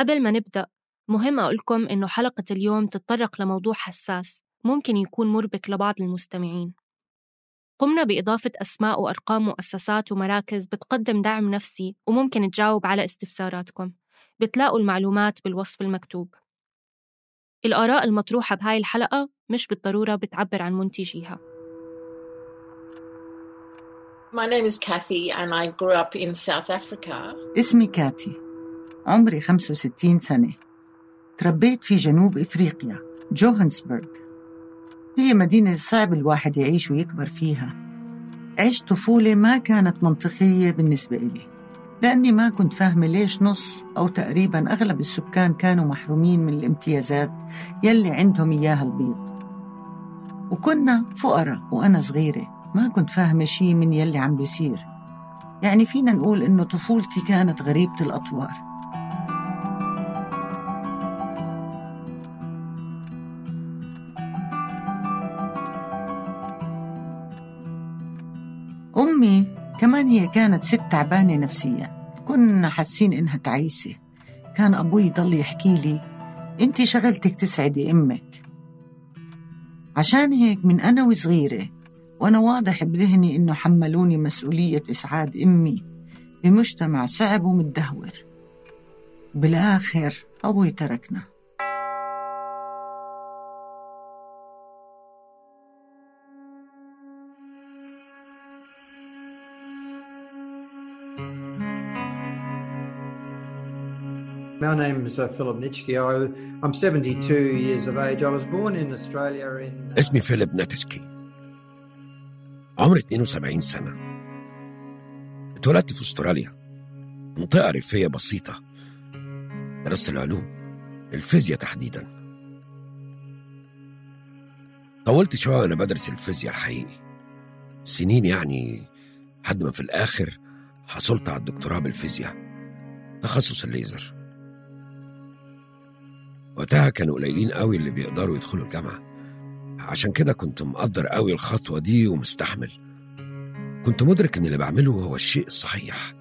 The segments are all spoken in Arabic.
قبل ما نبدأ، مهم أقولكم إنه حلقة اليوم تتطرق لموضوع حساس ممكن يكون مربك لبعض المستمعين. قمنا بإضافة أسماء وأرقام مؤسسات ومراكز بتقدم دعم نفسي وممكن تجاوب على استفساراتكم. بتلاقوا المعلومات بالوصف المكتوب. الآراء المطروحة بهاي الحلقة مش بالضرورة بتعبر عن منتجيها. My name is Cathy and I grew up in South Africa. اسمي كاتي. عمري 65 سنة. تربيت في جنوب إفريقيا، جوهانسبرغ. هي مدينة صعب الواحد يعيش ويكبر فيها. عشت طفولة ما كانت منطقية بالنسبة إلي، لأني ما كنت فاهمة ليش نص أو تقريباً أغلب السكان كانوا محرومين من الامتيازات يلي عندهم إياها البيض. وكنا فقراء وأنا صغيرة، ما كنت فاهمة شي من يلي عم بيصير. يعني فينا نقول إنه طفولتي كانت غريبة الأطوار. أمي كمان هي كانت ست تعبانة نفسيا، كنا حاسين إنها تعيسة. كان أبوي يضل يحكي لي أنتي شغلتك تسعدي أمك. عشان هيك من أنا وصغيرة وأنا واضح بذهني إنه حملوني مسؤولية إسعاد أمي بمجتمع صعب ومتدهور. بالآخر أبوي تركنا. My name is Philip. I'm 72 years of age. I was born in Australia in اسمي فيليب ناتشكي. عمري 72 سنة. اتولدت في أستراليا، منطقة ريفية بسيطة. درست العلوم، الفيزياء تحديدا. طولت شوية أنا بدرس الفيزياء الحقيقي، سنين يعني، لحد ما في الآخر حصلت على الدكتوراه بالفيزياء، تخصص الليزر. وقتها كانوا قليلين قوي اللي بيقدروا يدخلوا الجامعة، عشان كده كنت مقدر قوي الخطوة دي ومستحمل. كنت مدرك ان اللي بعمله هو الشيء الصحيح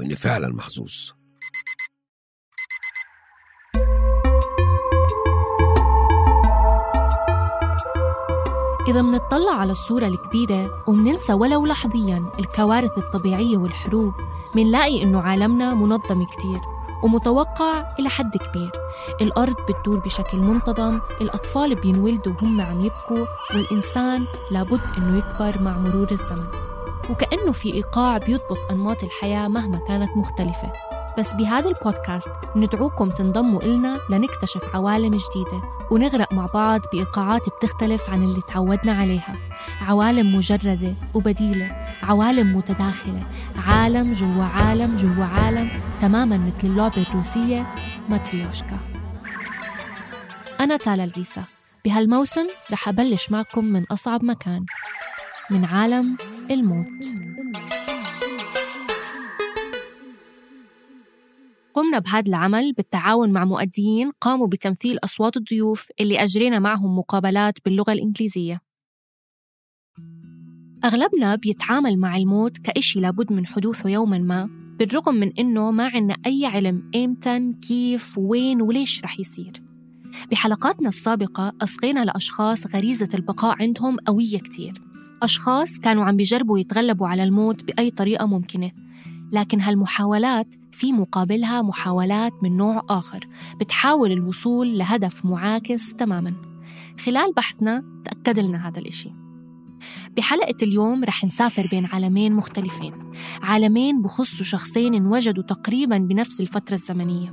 واني فعلا محظوظ. إذا منتطلع على الصورة الكبيرة ومننسى ولو لحظيا الكوارث الطبيعية والحروب، منلاقي انه عالمنا منظم كتير ومتوقع إلى حد كبير. الأرض بتدور بشكل منتظم، الأطفال بينولدوا هم عم يبكوا، والإنسان لابد أنه يكبر مع مرور الزمن. وكأنه في إيقاع بيضبط أنماط الحياة مهما كانت مختلفة. بس بهذا البودكاست ندعوكم تنضموا إلنا لنكتشف عوالم جديدة ونغرق مع بعض بإيقاعات بتختلف عن اللي تعودنا عليها. عوالم مجردة وبديلة، عوالم متداخلة، عالم جوا عالم جوا عالم، تماماً مثل اللعبة الروسية ماتريوشكا. أنا تالا العيسى. بهالموسم رح أبلش معكم من أصعب مكان، من عالم الموت. قمنا بهذا العمل بالتعاون مع مؤديين قاموا بتمثيل أصوات الضيوف اللي أجرينا معهم مقابلات باللغة الإنجليزية. أغلبنا بيتعامل مع الموت كإشي لابد من حدوثه يوماً ما، بالرغم من إنه ما عنا أي علم إمتى، كيف، وين، وليش رح يصير. بحلقاتنا السابقة أصغينا لأشخاص غريزة البقاء عندهم قوية كتير، أشخاص كانوا عم بيجربوا يتغلبوا على الموت بأي طريقة ممكنة. لكن هالمحاولات في مقابلها محاولات من نوع آخر بتحاول الوصول لهدف معاكس تماماً. خلال بحثنا تأكد لنا هذا الإشي. بحلقة اليوم رح نسافر بين عالمين مختلفين، عالمين بخصوا شخصين انوجدوا تقريباً بنفس الفترة الزمنية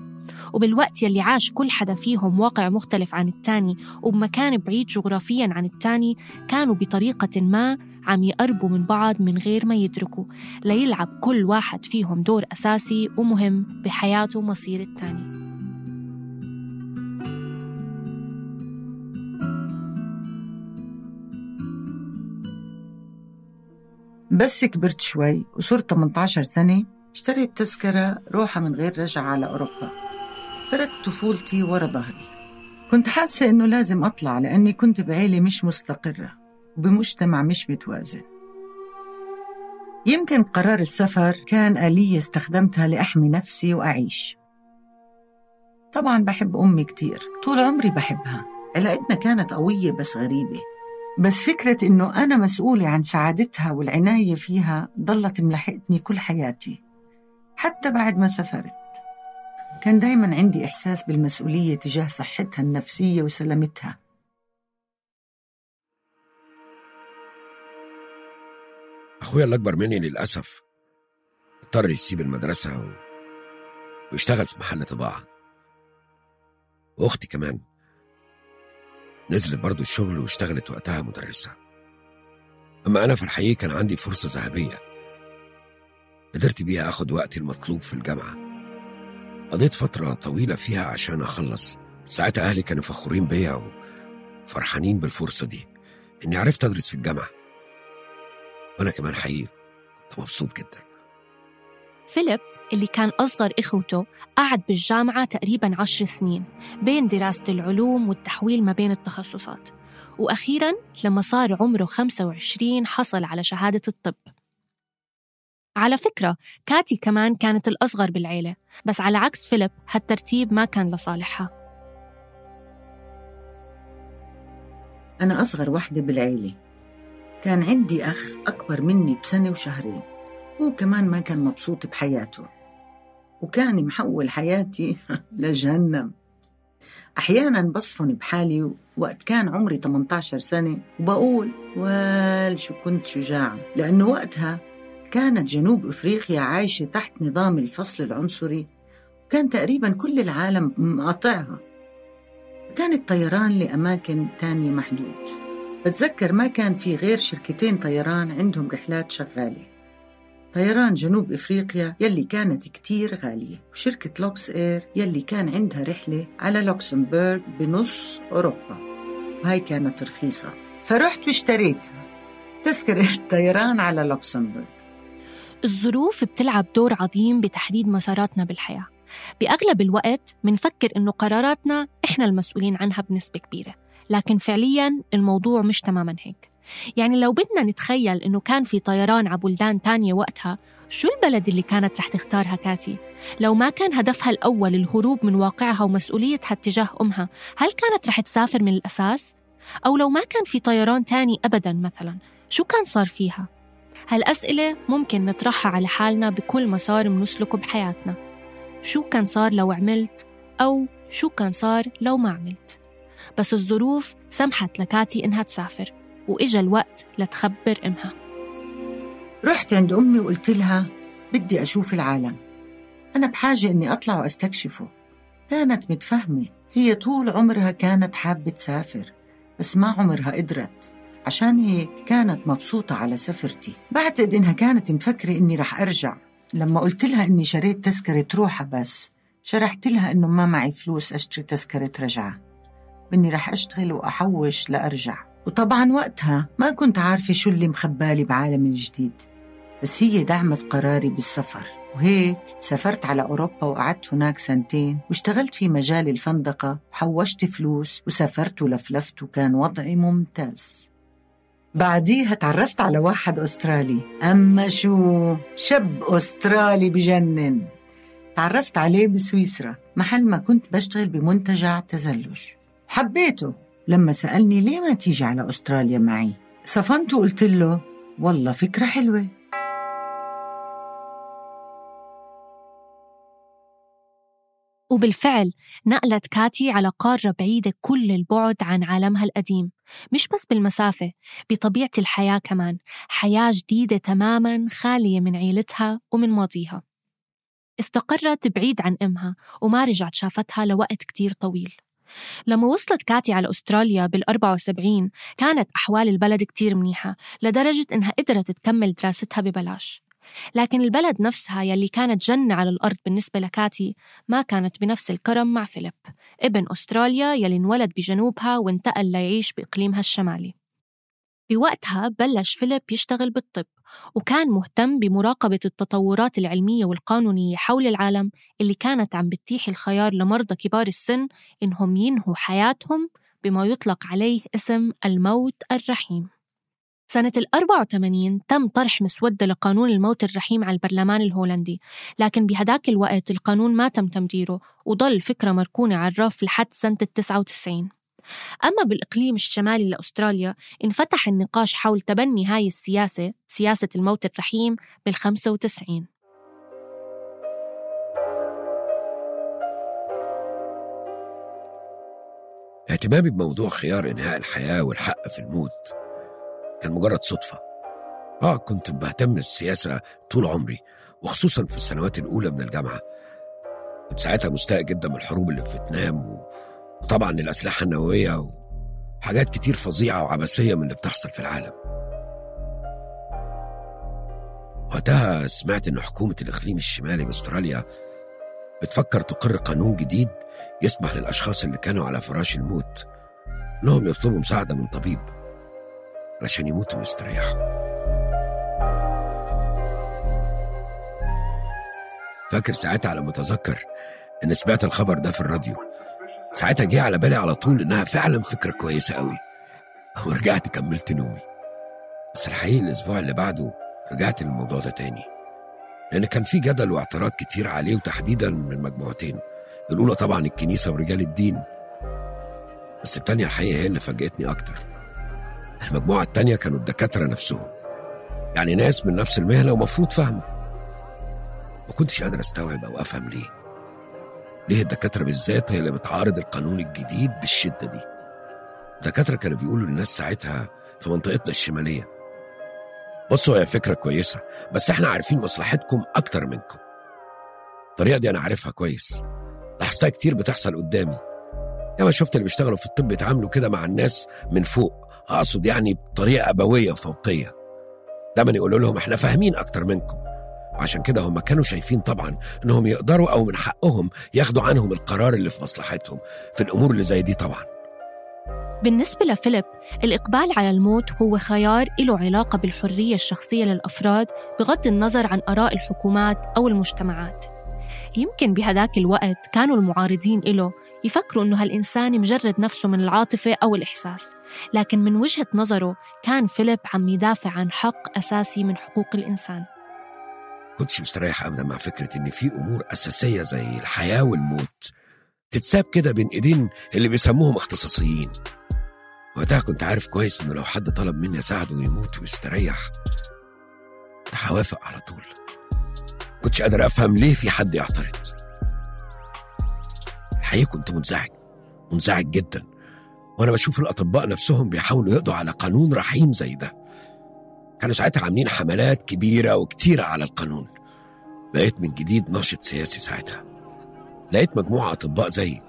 وبالوقت يلي عاش كل حدا فيهم واقع مختلف عن التاني وبمكان بعيد جغرافياً عن التاني، كانوا بطريقة ما عم يقربوا من بعض من غير ما يدركوا، ليلعب كل واحد فيهم دور أساسي ومهم بحياته ومصير التاني. بس كبرت شوي وصرت 18 سنة اشتريت تذكرة روحة من غير رجعة على أوروبا. تركت طفولتي ورا ظهري. كنت حاسة إنه لازم أطلع لأني كنت بعيلة مش مستقرة وبمجتمع مش متوازن. يمكن قرار السفر كان آلية استخدمتها لأحمي نفسي وأعيش. طبعا بحب أمي كتير، طول عمري بحبها، علاقتنا كانت قوية بس غريبة. بس فكرة إنه أنا مسؤولة عن سعادتها والعناية فيها ضلت ملحقتني كل حياتي حتى بعد ما سافرت. كان دايما عندي إحساس بالمسؤولية تجاه صحتها النفسية وسلامتها. أخويا اللي أكبر مني للأسف اضطر يسيب المدرسة ويشتغل في محل طباعة، وأختي كمان نزلت برضو الشغل واشتغلت وقتها مدرسة. أما أنا في الحقيقة كان عندي فرصة ذهبية قدرت بيها أخد وقتي المطلوب في الجامعة. قضيت فترة طويلة فيها عشان أخلص. ساعتها أهلي كانوا فخورين بيا وفرحانين بالفرصة دي إني عرفت أدرس في الجامعة، وأنا كمان حقيقي كنت مبسوط جدا. فيليب اللي كان أصغر إخوته قعد بالجامعة تقريباً 10 سنين بين دراسة العلوم والتحويل ما بين التخصصات، وأخيراً لما صار عمره 25 حصل على شهادة الطب. على فكرة كاتي كمان كانت الأصغر بالعيلة، بس على عكس فيليب هالترتيب ما كان لصالحها. أنا أصغر واحدة بالعيلة، كان عندي أخ أكبر مني بسنة وشهرين، هو كمان ما كان مبسوط بحياته وكان محول حياتي لجهنم. أحياناً بصفن بحالي وقت كان عمري 18 سنة وبقول شو كنت شجاعة، لأنه وقتها كانت جنوب أفريقيا عايشة تحت نظام الفصل العنصري وكان تقريباً كل العالم مقاطعها، كان الطيران لأماكن تانية محدود. بتذكر ما كان في غير 2 شركات طيران عندهم رحلات شغالة، طيران جنوب إفريقيا يلي كانت كتير غالية، وشركة لوكس إير يلي كان عندها رحلة على لوكسمبورغ بنص أوروبا وهي كانت رخيصة، فرحت واشتريتها تذكرة الطيران على لوكسمبورغ. الظروف بتلعب دور عظيم بتحديد مساراتنا بالحياة. بأغلب الوقت منفكر إنه قراراتنا إحنا المسؤولين عنها بنسبة كبيرة، لكن فعلياً الموضوع مش تماماً هيك. يعني لو بدنا نتخيل إنه كان في طيران على بلدان تانية وقتها، شو البلد اللي كانت رح تختارها كاتي؟ لو ما كان هدفها الأول الهروب من واقعها ومسؤوليتها تجاه أمها، هل كانت رح تسافر من الأساس؟ أو لو ما كان في طيران تاني أبداً مثلاً، شو كان صار فيها؟ هالأسئلة ممكن نطرحها على حالنا بكل مسار منسلكه بحياتنا. شو كان صار لو عملت؟ أو شو كان صار لو ما عملت؟ بس الظروف سمحت لكاتي إنها تسافر، وإجا الوقت لتخبر أمها. رحت عند أمي وقلت لها بدي أشوف العالم، أنا بحاجة إني أطلع وأستكشفه. كانت متفهمة، هي طول عمرها كانت حابة تسافر بس ما عمرها قدرت، عشان هي كانت مبسوطة على سفرتي. بعتقد إنها كانت مفكرة إني رح أرجع. لما قلت لها إني شريت تذكرة روحة بس شرحت لها إنه ما معي فلوس أشتري تذكرة رجعة، إني رح أشتغل وأحوش لأرجع. وطبعاً وقتها ما كنت عارفة شو اللي مخبالي بعالم الجديد، بس هي دعمت قراري بالسفر، وهيك سافرت على أوروبا وقعدت هناك 2 سنين واشتغلت في مجال الفندقة، حوشت فلوس وسافرت ولفلفت وكان وضعي ممتاز. بعديها تعرفت على واحد أسترالي، أما شو شاب أسترالي بجنن. تعرفت عليه بسويسرا محل ما كنت بشتغل بمنتجع تزلج، حبيته. لما سألني ليه ما تيجي على أستراليا معي، صفنت وقلت له والله فكرة حلوة. وبالفعل نقلت كاتي على قارة بعيدة كل البعد عن عالمها القديم، مش بس بالمسافة، بطبيعة الحياة كمان، حياة جديدة تماماً خالية من عيلتها ومن ماضيها. استقرت بعيد عن أمها وما رجعت شافتها لوقت كتير طويل. لما وصلت كاتي على أستراليا بال74 كانت أحوال البلد كتير منيحة لدرجة إنها قدرت تكمل دراستها ببلاش، لكن البلد نفسها يلي كانت جنة على الأرض بالنسبة لكاتي ما كانت بنفس الكرم مع فيليب ابن أستراليا يلي انولد بجنوبها وانتقل ليعيش بإقليمها الشمالي. بوقتها بلش فيليب يشتغل بالطب وكان مهتم بمراقبة التطورات العلمية والقانونية حول العالم اللي كانت عم بتيح الخيار لمرضى كبار السن إنهم ينهوا حياتهم بما يطلق عليه اسم الموت الرحيم. سنة 1984 تم طرح مسودة لقانون الموت الرحيم على البرلمان الهولندي، لكن بهداك الوقت القانون ما تم تمريره وضل فكرة مركونة على الرف لحد سنة 1999. أما بالإقليم الشمالي لأستراليا انفتح النقاش حول تبني هاي السياسة، سياسة الموت الرحيم، بال1995. اهتمامي بموضوع خيار إنهاء الحياة والحق في الموت كان مجرد صدفة. كنت بهتم بالسياسة طول عمري، وخصوصا في السنوات الأولى من الجامعة. كنت ساعتها مستاء جدا من الحروب اللي في فيتنام وطبعا الأسلحة النووية وحاجات كتير فظيعة وعبثية من اللي بتحصل في العالم. وقتها سمعت إن حكومة الإقليم الشمالي بأستراليا بتفكر تقر قانون جديد يسمح للأشخاص اللي كانوا على فراش الموت إنهم يطلبوا مساعدة من طبيب علشان يموتوا ويستريحوا. فاكر ساعتها على ما أتذكر إن سمعت الخبر ده في الراديو. ساعتها جه على بالي على طول إنها فعلا فكرة كويسة قوي، ورجعت كملت نومي. بس الحقيقة الأسبوع اللي بعده رجعت للموضوع ده تاني، لأن كان في جدل واعتراض كتير عليه، وتحديدا من مجموعتين. الأولى طبعا الكنيسة ورجال الدين، بس التانية الحقيقة هي اللي فاجأتني أكتر. المجموعة التانية كانوا الدكاترة نفسهم، يعني ناس من نفس المهنة ومفروض فاهمة. ما كنتش قادر استوعب أو أفهم ليه الدكاترة بالذات هي اللي بتعارض القانون الجديد بالشدة دي. الدكاترة كانوا بيقولوا للناس ساعتها في منطقتنا الشمالية: بصوا هي فكرة كويسة، بس احنا عارفين مصلحتكم أكتر منكم. الطريقة دي أنا عارفها كويس، لاحظتها كتير بتحصل قدامي. ياما شفت اللي بيشتغلوا في الطب بيتعاملوا كده مع الناس من فوق، أقصد يعني بطريقة أبوية وفوقية. دايما يقولوا لهم احنا فاهمين أكتر منكم، عشان كده هم كانوا شايفين طبعا انهم يقدروا او من حقهم ياخدوا عنهم القرار اللي في مصلحتهم في الأمور اللي زي دي. طبعا بالنسبة لفيليب الإقبال على الموت هو خيار له علاقة بالحرية الشخصية للأفراد بغض النظر عن آراء الحكومات أو المجتمعات. يمكن بهداك الوقت كانوا المعارضين له يفكروا إنه هالإنسان مجرد نفسه من العاطفة أو الإحساس، لكن من وجهة نظره كان فيليب عم يدافع عن حق أساسي من حقوق الإنسان. كنتش مستريح أبدا مع فكرة إن في أمور أساسية زي الحياة والموت تتساب كده بين إيدين اللي بيسموهم اختصاصيين. وقتها كنت عارف كويس إنه لو حد طلب مني أساعده ويموت ويستريح هوافق على طول. كنتش قادر أفهم ليه في حد يعترض. الحقيقة كنت منزعج جدا، وأنا بشوف الأطباء نفسهم بيحاولوا يقضوا على قانون رحيم زي ده. كانوا ساعتها عاملين حملات كبيرة وكتيرة على القانون. بقيت من جديد ناشط سياسي ساعتها. لقيت مجموعة أطباء زي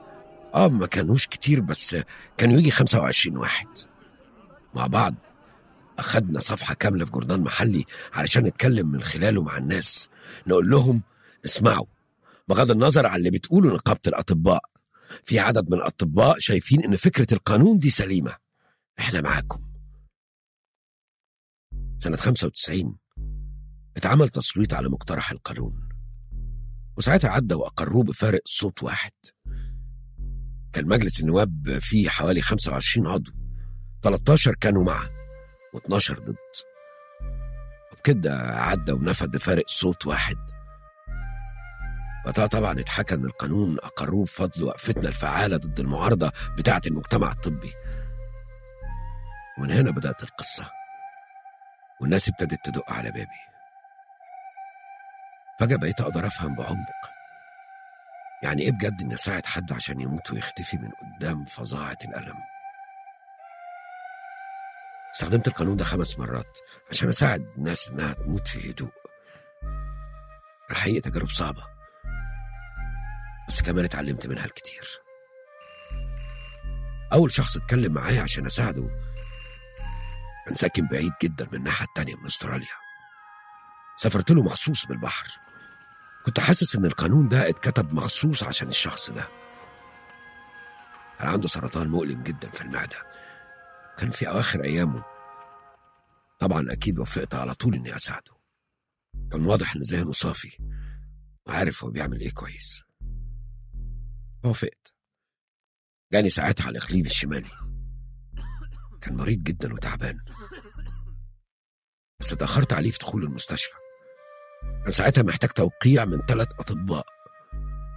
ما كانوش كتير، بس كانوا يجي 25 واحد مع بعض. أخدنا صفحة كاملة في جورنال محلي علشان نتكلم من خلاله مع الناس، نقول لهم اسمعوا، بغض النظر عن اللي بتقوله نقابة الأطباء، في عدد من الأطباء شايفين إن فكرة القانون دي سليمة، إحنا معاكم. سنة 95 اتعمل تصويت على مقترح القانون، وساعتها عدى وأقروه بفارق صوت واحد. كان مجلس النواب فيه حوالي 25 عضو، 13 كانوا معه و12 ضد. وبكده عدى ونفذ بفارق صوت واحد. وقتها طبعا اتحكى ان القانون اقروه بفضل وقفتنا الفعاله ضد المعارضه بتاعه المجتمع الطبي. ومن هنا بدات القصه، والناس ابتدت تدق على بابي. فجاه بقيت اقدر افهم بعمق يعني إيه بجد إن أساعد حد عشان يموت ويختفي من قدام فظاعة الألم؟ استخدمت القانون ده 5 مرات عشان أساعد الناس إنها تموت في هدوء. الحقيقة تجارب صعبة، بس كمان اتعلمت منها الكتير. أول شخص اتكلم معايا عشان أساعده كان ساكن بعيد جدا من الناحية التانية من أستراليا، سافرت له مخصوص بالبحر. كنت حاسس إن القانون ده اتكتب مخصوص عشان الشخص ده. كان عنده سرطان مؤلم جدا في المعدة، كان في أواخر أيامه. طبعا أكيد وافقت على طول إني أساعده، كان واضح إن ذهنه صافي وعارف هو بيعمل إيه كويس. وافقت. جاني ساعتها على الإقليم الشمالي، كان مريض جدا وتعبان، بس اتأخرت عليه في دخول المستشفى. كان ساعتها محتاج توقيع من 3 أطباء،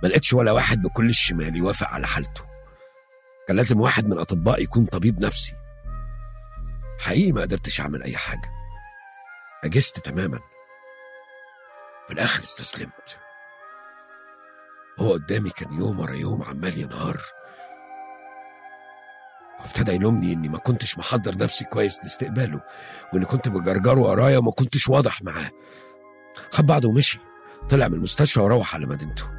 ما لقيتش ولا واحد بكل الشمال يوافق على حالته. كان لازم واحد من الأطباء يكون طبيب نفسي. حقيقي ما قدرتش أعمل أي حاجة، أجزت تماما. في الآخر استسلمت. هو قدامي كان يوم ورا يوم عمال ينهار، وابتدى يلومني إني ما كنتش محضر نفسي كويس لاستقباله، وإني كنت بجرجره ورايا وما كنتش واضح معاه. خد بعضه ومشي، طلع من المستشفى وروح على مدينته.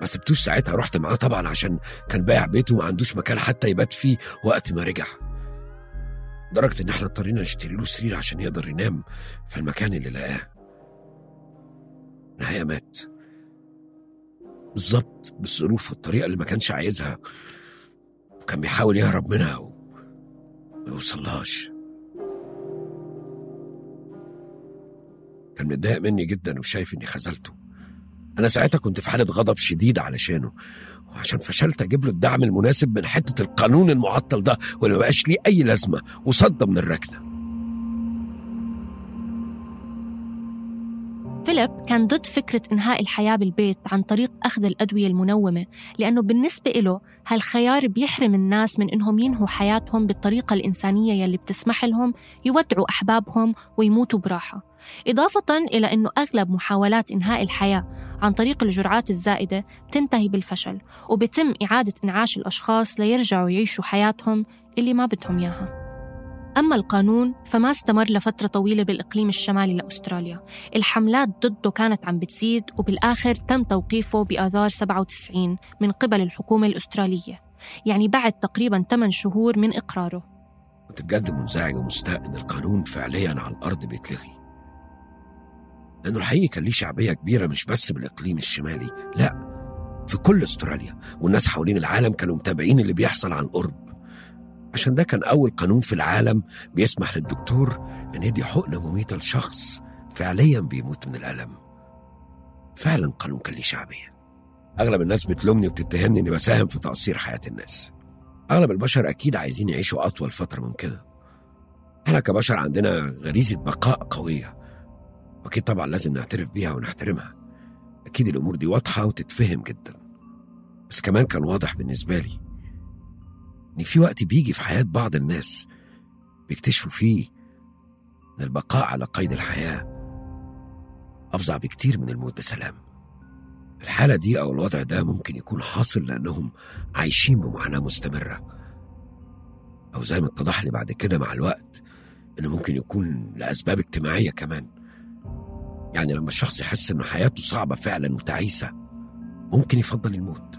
ما سبتوش ساعتها، رحت معاه طبعا عشان كان بايع بيته وما عندوش مكان حتى يبات فيه وقت ما رجع، لدرجة إن احنا اضطرينا نشتري له سرير عشان يقدر ينام في المكان اللي لقاه. نهاية مات بالظبط بالظروف والطريقة اللي ما كانش عايزها، وكان بيحاول يهرب منها وما يوصلهاش. كان متضايق مني جدا وشايف إني خذلته. أنا ساعتها كنت في حالة غضب شديد علشانه، وعشان فشلت أجيب له الدعم المناسب من حتة القانون المعطل ده واللي ما بقاش ليه أي لازمة، وصد من الركنة. فيليب كان ضد فكرة إنهاء الحياة بالبيت عن طريق أخذ الأدوية المنومة، لأنه بالنسبة له هالخيار بيحرم الناس من إنهم ينهوا حياتهم بالطريقة الإنسانية يلي بتسمح لهم يودعوا أحبابهم ويموتوا براحة. إضافة إلى أنه أغلب محاولات إنهاء الحياة عن طريق الجرعات الزائدة بتنتهي بالفشل، وبتم إعادة إنعاش الأشخاص ليرجعوا يعيشوا حياتهم اللي ما بدهم إياها. أما القانون فما استمر لفترة طويلة بالإقليم الشمالي لأستراليا. الحملات ضده كانت عم بتزيد، وبالآخر تم توقيفه بآذار 97 من قبل الحكومة الأسترالية، يعني بعد تقريباً 8 شهور من إقراره. كنت بجد منزعج ومستاء إن القانون فعلياً على الأرض بيتلغي، لأنه الحقيقة كان ليه شعبية كبيرة مش بس بالإقليم الشمالي، لا في كل أستراليا، والناس حوالين العالم كانوا متابعين اللي بيحصل عن قرب. عشان ده كان أول قانون في العالم بيسمح للدكتور أن يدي حقنة مميتة لشخص فعليا بيموت من الألم. فعلا قانون كان ليه شعبية. أغلب الناس بتلومني وبتتهمني أني بساهم في تقصير حياة الناس. أغلب البشر أكيد عايزين يعيشوا أطول فترة من كده. إحنا كبشر عندنا غريزة بقاء قوية، أكيد طبعا لازم نعترف بيها ونحترمها. أكيد الأمور دي واضحة وتتفهم جدا، بس كمان كان واضح بالنسبة لي إن في وقت بيجي في حياة بعض الناس بيكتشفوا فيه إن البقاء على قيد الحياة أفظع بكتير من الموت بسلام. الحالة دي أو الوضع ده ممكن يكون حاصل لأنهم عايشين بمعاناة مستمرة، أو زي ما اتضح لي بعد كده مع الوقت إنه ممكن يكون لأسباب اجتماعية كمان. يعني لما الشخص يحس إن حياته صعبة فعلا وتعيسة ممكن يفضل الموت.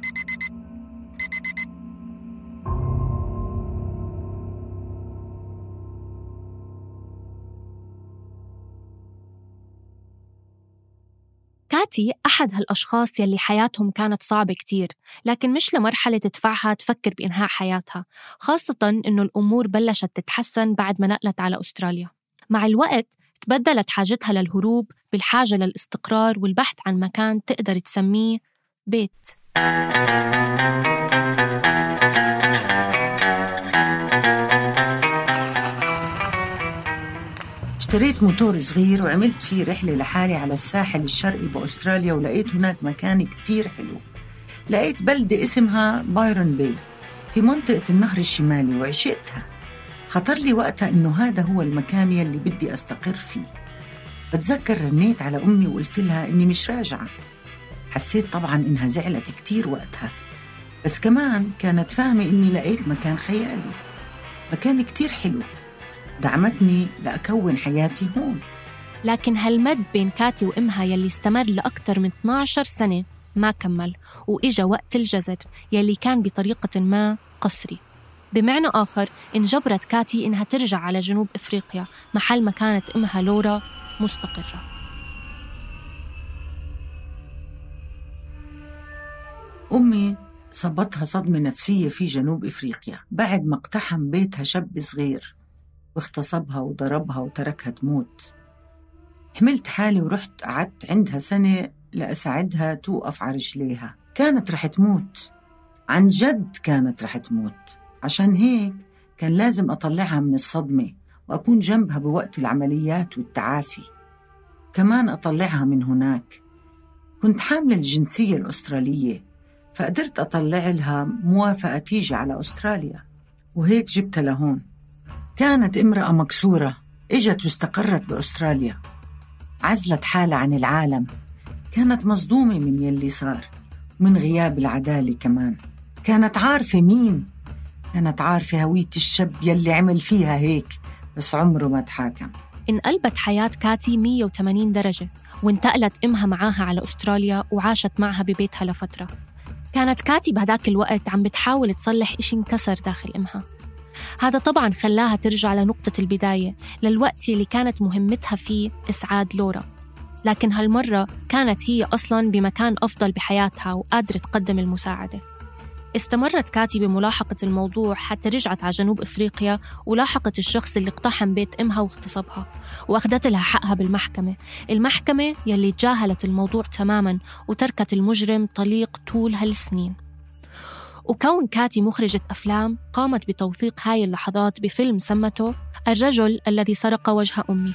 كاتي أحد هالأشخاص يلي حياتهم كانت صعبة كتير، لكن مش لمرحلة تدفعها تفكر بإنهاء حياتها، خاصة إنه الأمور بلشت تتحسن بعد ما نقلت على أستراليا. مع الوقت تبدلت حاجتها للهروب بالحاجة للاستقرار والبحث عن مكان تقدر تسميه بيت. اشتريت موتور صغير وعملت فيه رحلة لحالي على الساحل الشرقي بأستراليا، ولقيت هناك مكان كتير حلو. لقيت بلدة اسمها بايرون باي في منطقة النهر الشمالي وعشقتها. خطر لي وقتها إنه هذا هو المكان يلي بدي أستقر فيه. بتذكر رنيت على أمي وقلت لها إني مش راجعة. حسيت طبعاً إنها زعلت كتير وقتها، بس كمان كانت فاهمة إني لقيت مكان خيالي، مكان كتير حلو دعمتني لأكون حياتي هون. لكن هالمد بين كاتي وإمها يلي استمر لأكثر من 12 سنة ما كمل، وإجا وقت الجزر يلي كان بطريقة ما قصري. بمعنى آخر انجبرت كاتي إنها ترجع على جنوب إفريقيا محل ما كانت إمها لورا مستقرة. أمي صبتها صدمة نفسية في جنوب إفريقيا بعد ما اقتحم بيتها شاب صغير واغتصبها وضربها وتركها تموت. حملت حالي ورحت قعدت عندها سنة لأساعدها توقف على رجليها. كانت رح تموت، عن جد كانت رح تموت، عشان هيك كان لازم أطلعها من الصدمة وأكون جنبها بوقت العمليات والتعافي، كمان أطلعها من هناك. كنت حاملة الجنسية الأسترالية فقدرت أطلع لها موافقة تيجي على أستراليا، وهيك جبتها لهون. كانت امرأة مكسورة، إجت واستقرت بأستراليا، عزلت حالها عن العالم، كانت مصدومة من يلي صار، من غياب العدالة كمان. كانت عارفة مين، كانت عارفة هوية الشاب يلي عمل فيها هيك، بس عمره ما تحاكم. انقلبت حياة كاتي 180 درجة، وانتقلت إمها معاها على أستراليا وعاشت معها ببيتها لفترة. كانت كاتي بهداك الوقت عم بتحاول تصلح إشي انكسر داخل إمها. هذا طبعاً خلاها ترجع لنقطة البداية، للوقت اللي كانت مهمتها فيه إسعاد لورا، لكن هالمرة كانت هي أصلاً بمكان أفضل بحياتها وقادرة تقدم المساعدة. استمرت كاتي بملاحقة الموضوع حتى رجعت على جنوب إفريقيا ولاحقت الشخص اللي اقتحم بيت إمها واغتصبها، وأخدت لها حقها بالمحكمة، المحكمة يلي تجاهلت الموضوع تماماً وتركت المجرم طليق طول هالسنين. وكون كاتي مخرجة أفلام، قامت بتوثيق هاي اللحظات بفيلم سمته الرجل الذي سرق وجه أمي.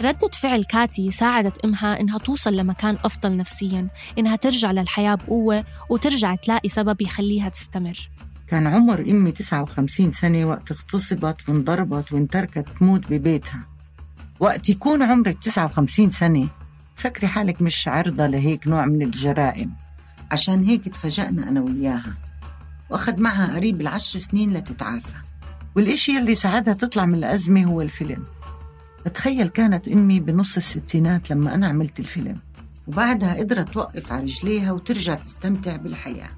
ردة فعل كاتي ساعدت إمها إنها توصل لمكان أفضل نفسياً، إنها ترجع للحياة بقوة وترجع تلاقي سبب يخليها تستمر. كان عمر أمي 59 سنة وقت اغتصبت وانضربت وانتركت تموت ببيتها. وقت يكون عمرك 59 سنة فكري حالك مش عرضة لهيك نوع من الجرائم، عشان هيك تفاجأنا أنا وياها، وأخذ معها قريب 10 سنين لتتعافى. والإشي اللي ساعدها تطلع من الأزمة هو الفيلم. تخيل كانت أمي بنص الستينات لما أنا عملت الفيلم، وبعدها قدرت توقف على رجليها وترجع تستمتع بالحياة.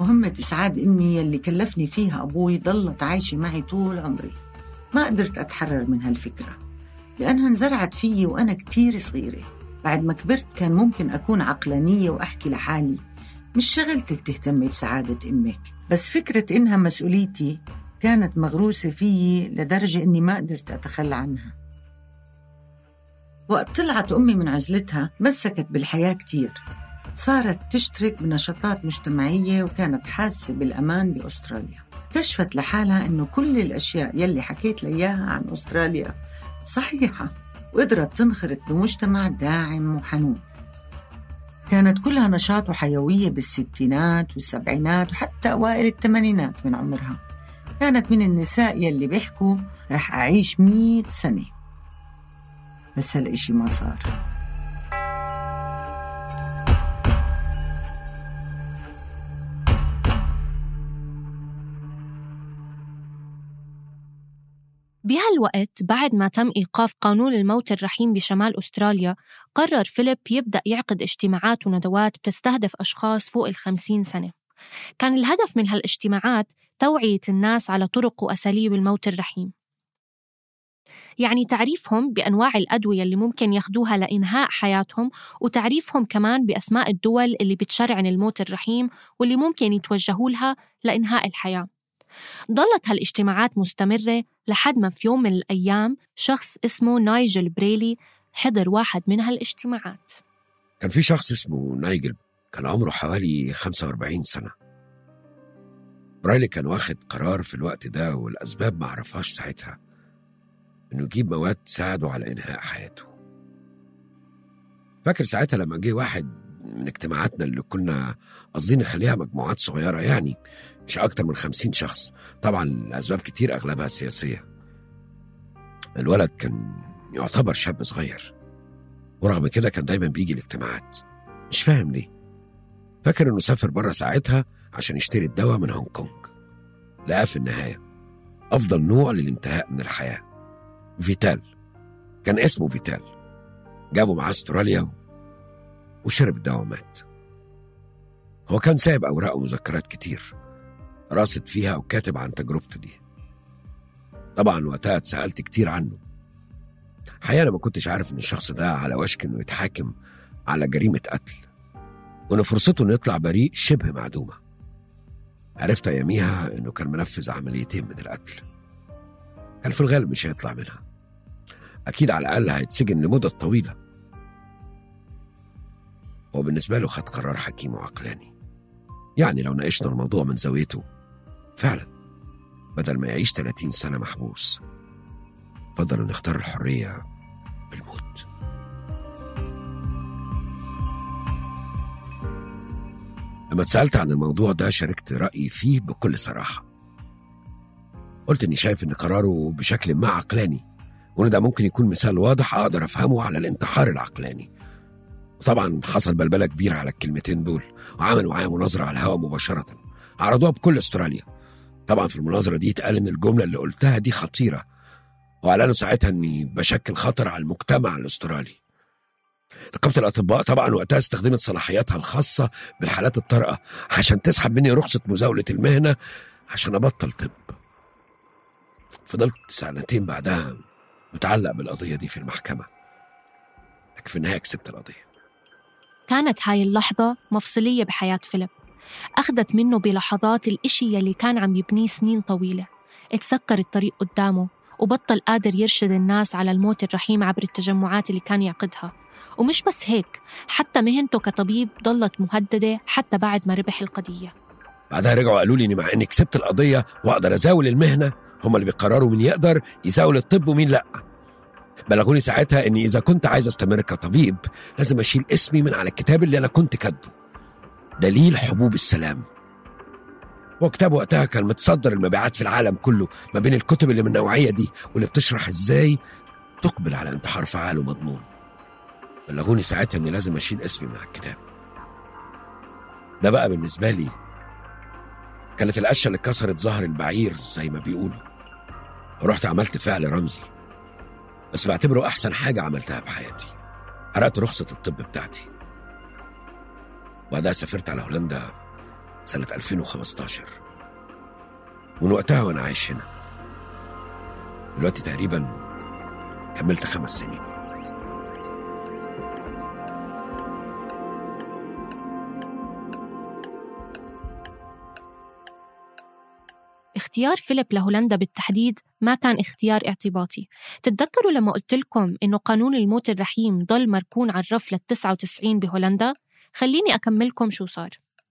مهمة إسعاد أمي اللي كلفني فيها أبوي ضلت عايشة معي طول عمري، ما قدرت أتحرر من هالفكرة لأنها انزرعت فيي وأنا كتير صغيرة. بعد ما كبرت كان ممكن أكون عقلانية وأحكي لحالي مش شغلتك تهتمي بسعادة أمك، بس فكرة إنها مسؤوليتي كانت مغروسة فيي لدرجة إني ما قدرت أتخلى عنها. وقت طلعت أمي من عزلتها مسكت بالحياة كتير، صارت تشترك بنشاطات مجتمعية وكانت حاسة بالأمان بأستراليا. اكتشفت لحالها أنه كل الأشياء يلي حكيت لياها عن أستراليا صحيحة، وقدرت تنخرط بمجتمع داعم وحنون. كانت كلها نشاط وحيوية بالستينات والسبعينات وحتى أوائل الثمانينات من عمرها. كانت من النساء يلي بيحكوا رح أعيش 100 سنة، بس هالإشي ما صار. بهالوقت بعد ما تم إيقاف قانون الموت الرحيم بشمال أستراليا، قرر فيليب يبدأ يعقد اجتماعات وندوات بتستهدف أشخاص فوق 50 سنة. كان الهدف من هالاجتماعات توعية الناس على طرق وأساليب الموت الرحيم، يعني تعريفهم بأنواع الأدوية اللي ممكن ياخدوها لإنهاء حياتهم، وتعريفهم كمان بأسماء الدول اللي بتشرعن الموت الرحيم واللي ممكن يتوجهوا لها لإنهاء الحياة. ضلت هالاجتماعات مستمرة لحد ما في يوم من الأيام شخص اسمه نايجل بريلي حضر واحد من هالاجتماعات. كان في شخص اسمه نايجل، كان عمره حوالي 45 سنة. بريلي كان واخد قرار في الوقت ده والأسباب معرفهاش ساعتها، إنه يجيب مواد تساعده على إنهاء حياته. فاكر ساعتها لما جه واحد من اجتماعاتنا اللي كنا قصدين نخليها مجموعات صغيرة، يعني مش أكتر من 50 شخص، طبعا الأسباب كتير أغلبها سياسية. الولد كان يعتبر شاب صغير، ورغم كده كان دايما بيجي الاجتماعات، مش فاهم ليه. فاكر انه سافر بره ساعتها عشان يشتري الدواء من هونج كونج. لقاه في النهاية أفضل نوع للانتهاء من الحياة، فيتال، كان اسمه فيتال. جابه معاه استراليا وشرب الدواء ومات. هو كان سايب أوراق ومذكرات كتير راصد فيها وكاتب عن تجربته دي. طبعا وقتها اتسألت كتير عنه. حقيقة أنا ما كنتش عارف إن الشخص ده على وشك إنه يتحاكم على جريمة قتل، وإن فرصته إنه يطلع بريء شبه معدومة. عرفت أياميها إنه كان منفذ عمليتين من القتل، كان في الغالب مش هيطلع منها، أكيد على الأقل هيتسجن لمدة طويلة. وبالنسبة له خد قرار حكيم وعقلاني. يعني لو ناقشنا الموضوع من زاويته فعلا، بدل ما يعيش 30 سنة محبوس فضلوا نختار الحرية بالموت. لما اتسألت عن الموضوع ده شاركت رأيي فيه بكل صراحة. قلت اني شايف ان قراره بشكل ما عقلاني، وان ده ممكن يكون مثال واضح اقدر افهمه على الانتحار العقلاني. وطبعا حصل بلبلة كبيرة على الكلمتين دول، وعملوا معايا مناظرة على الهواء مباشرة عرضوها بكل استراليا. طبعا في المناظرة دي اتقال ان الجملة اللي قلتها دي خطيرة، وأعلنوا ساعتها اني بشكل خطر على المجتمع الاسترالي. نقابة الأطباء طبعا وقتها استخدمت صلاحياتها الخاصة بالحالات الطارئة عشان تسحب مني رخصة مزاولة المهنة عشان أبطل طب. فضلت 2 سنين بعدها متعلق بالقضية دي في المحكمة، لكن في النهاية كسبت القضية. كانت هاي اللحظة مفصلية بحياة فيليب، أخذت منه بلحظات الإشي اللي كان عم يبنيه سنين طويلة. اتسكر الطريق قدامه، وبطل قادر يرشد الناس على الموت الرحيم عبر التجمعات اللي كان يعقدها. ومش بس هيك، حتى مهنته كطبيب ضلت مهددة حتى بعد ما ربح القضية. بعدها رجعوا قالوا لي إني مع إني كسبت القضية وأقدر أزاول المهنة، هم اللي بيقرروا مين يقدر يزاول الطب ومين لأ. بلغوني ساعتها إني إذا كنت عايز أستمر كطبيب لازم أشيل اسمي من على الكتاب اللي أنا كنت كاتبه، دليل حبوب السلام. وكتاب وقتها كان متصدر المبيعات في العالم كله، ما بين الكتب اللي من النوعية دي واللي بتشرح إزاي تقبل على انتحار فعال ومضمون. بلغوني ساعتها إني لازم أشيل اسمي من على الكتاب ده. بقى بالنسبة لي كانت القشة اللي كسرت ظهر البعير زي ما بيقولوا، ورحت عملت فعل رمزي بس بعتبره أحسن حاجة عملتها بحياتي. حرقت رخصة الطب بتاعتي. وبعدها سافرت على هولندا سنة 2015، ومن وقتها وأنا عايش هنا دلوقتي تقريبا كملت 5 سنين. اختيار فيليب لهولندا بالتحديد ما كان اختيار اعتباطي. تتذكروا لما قلت لكم إنه قانون الموت الرحيم ضل مركون على الرف لل99 بهولندا؟ خليني أكملكم شو صار.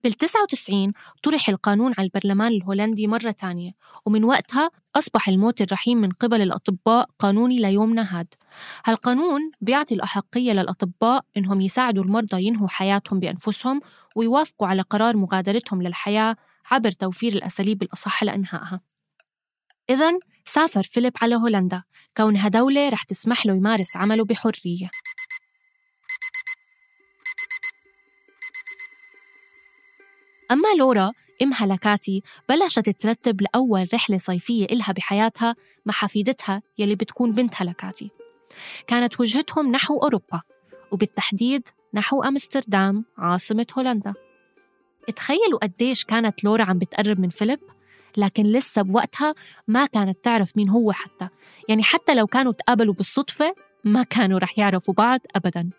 بال99 طرح القانون على البرلمان الهولندي مرة تانية، ومن وقتها أصبح الموت الرحيم من قبل الأطباء قانوني ليومنا هاد. هالقانون بيعطي الأحقية للأطباء إنهم يساعدوا المرضى ينهوا حياتهم بأنفسهم ويوافقوا على قرار مغادرتهم للحياة عبر توفير الأساليب الأصح لإنهائها. إذن سافر فيليب على هولندا كونها دولة رح تسمح له يمارس عمله بحرية. أما لورا إمها لكاتي بلشت ترتب لأول رحلة صيفية إلها بحياتها مع حفيدتها يلي بتكون بنتها لكاتي. كانت وجهتهم نحو أوروبا، وبالتحديد نحو أمستردام عاصمة هولندا. تخيلوا قديش كانت لورا عم بتقرب من فيليب، لكن لسه بوقتها ما كانت تعرف مين هو حتى. يعني حتى لو كانوا تقابلوا بالصدفة ما كانوا رح يعرفوا بعض أبداً.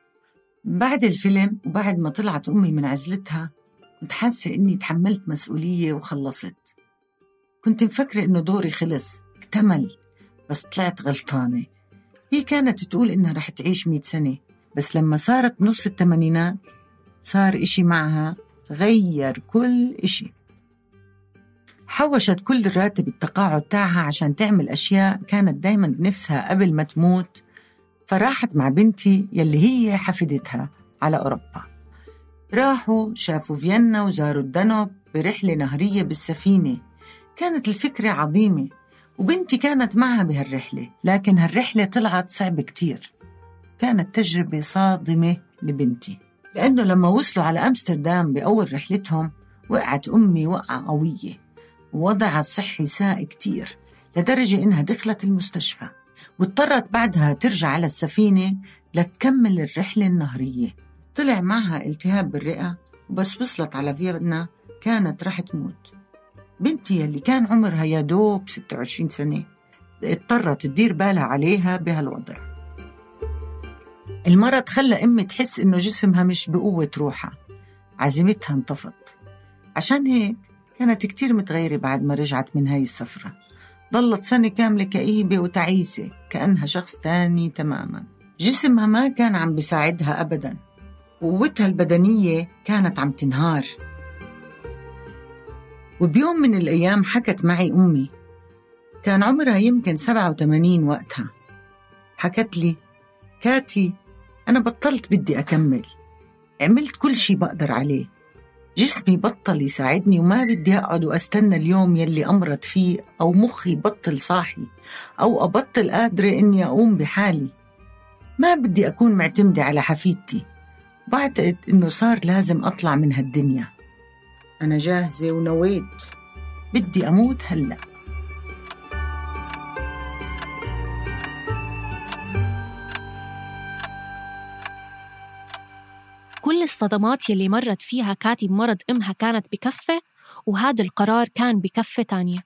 بعد الفيلم وبعد ما طلعت أمي من عزلتها كنت حاسة إني تحملت مسؤولية وخلصت. كنت مفكرة إنه دوري خلص اكتمل، بس طلعت غلطانة. هي كانت تقول إنها رح تعيش 100 سنة، بس لما صارت نص الثمانينات صار إشي معها غير كل إشي. حوشت كل راتب التقاعد تاعها عشان تعمل أشياء كانت دايما بنفسها قبل ما تموت، فراحت مع بنتي يلي هي حفيدتها على أوروبا. راحوا شافوا فيينا وزاروا الدانوب برحلة نهرية بالسفينة. كانت الفكرة عظيمة، وبنتي كانت معها بهالرحلة، لكن هالرحلة طلعت صعبة كتير. كانت تجربة صادمة لبنتي، لأنه لما وصلوا على أمستردام بأول رحلتهم وقعت أمي وقعة قوية ووضعت صحي ساء كتير، لدرجة إنها دخلت المستشفى، واضطرت بعدها ترجع على السفينة لتكمل الرحلة النهرية. طلع معها التهاب بالرئة، وبس وصلت على فيينا كانت راح تموت. بنتي اللي كان عمرها يا دوب 26 سنة اضطرت تدير بالها عليها بهالوضع. المرض خلى أمي تحس إنه جسمها مش بقوة روحها، عزيمتها انطفت. عشان هيك كانت كتير متغيرة بعد ما رجعت من هاي السفرة. ضلت سنة كاملة كئيبة وتعيسة كأنها شخص تاني تماما. جسمها ما كان عم بيساعدها أبدا، وقوتها البدنية كانت عم تنهار. وبيوم من الأيام حكت معي أمي، كان عمرها يمكن 87 وقتها. حكت لي: كاتي، أنا بطلت بدي أكمل، عملت كل شي بقدر عليه، جسمي بطل يساعدني وما بدي أقعد وأستنى اليوم يلي أمرت فيه، أو مخي بطل صاحي، أو أبطل قادرة إني أقوم بحالي. ما بدي أكون معتمدة على حفيدتي، بعتقد إنه صار لازم أطلع من هالدنيا. أنا جاهزة ونويت، بدي أموت هلأ. كل الصدمات يلي مرت فيها كاتي بمرض أمها كانت بكفة، وهذا القرار كان بكفة تانية.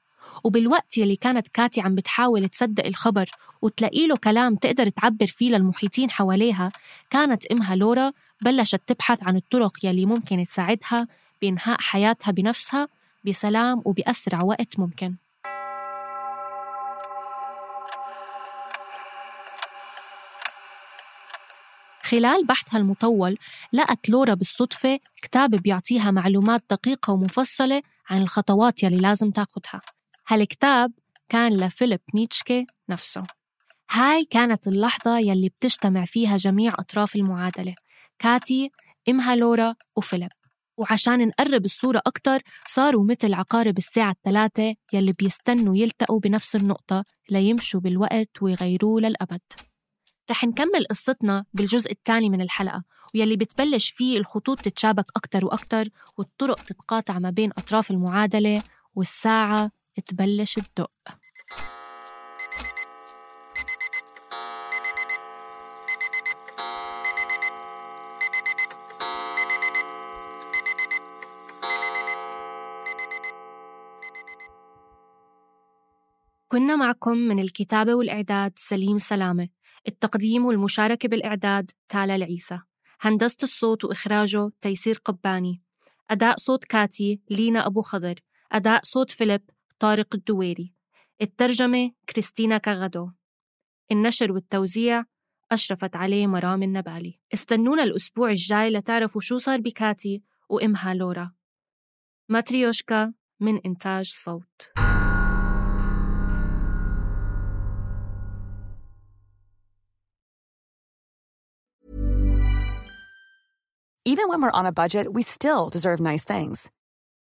وبالوقت يلي كانت كاتي عم بتحاول تصدق الخبر وتلاقي له كلام تقدر تعبر فيه للمحيطين حواليها، كانت أمها لورا بلشت تبحث عن الطرق يلي ممكن تساعدها بإنهاء حياتها بنفسها بسلام وبأسرع وقت ممكن. خلال بحثها المطول لقت لورا بالصدفة كتاب بيعطيها معلومات دقيقة ومفصلة عن الخطوات يلي لازم تاخدها. هالكتاب كان لفيليب نيتشكي نفسه. هاي كانت اللحظة يلي بتجتمع فيها جميع أطراف المعادلة، كاتي، أمها لورا، وفيليب. وعشان نقرب الصورة أكتر، صاروا مثل عقارب الساعة 3 يلي بيستنوا يلتقوا بنفس النقطة ليمشوا بالوقت ويغيروه للأبد. رح نكمل قصتنا بالجزء الثاني من الحلقة، ويلي بتبلش فيه الخطوط تتشابك أكتر وأكتر، والطرق تتقاطع ما بين أطراف المعادلة، والساعة تبلش تدق. كنا معكم من الكتابة والإعداد سليم سلامه، التقديم والمشاركة بالإعداد تالا العيسى، هندسة الصوت وإخراجه تيسير قباني، أداء صوت كاتي لينا أبو خضر، أداء صوت فيليب طارق الدويري، الترجمة كرستينا كاغادو، النشر والتوزيع أشرفت عليه مرام النبالي. استنونا الأسبوع الجاي لتعرفوا شو صار بكاتي وإمها لورا. ماتريوشكا من إنتاج صوت. Even when we're on a budget, we still deserve nice things.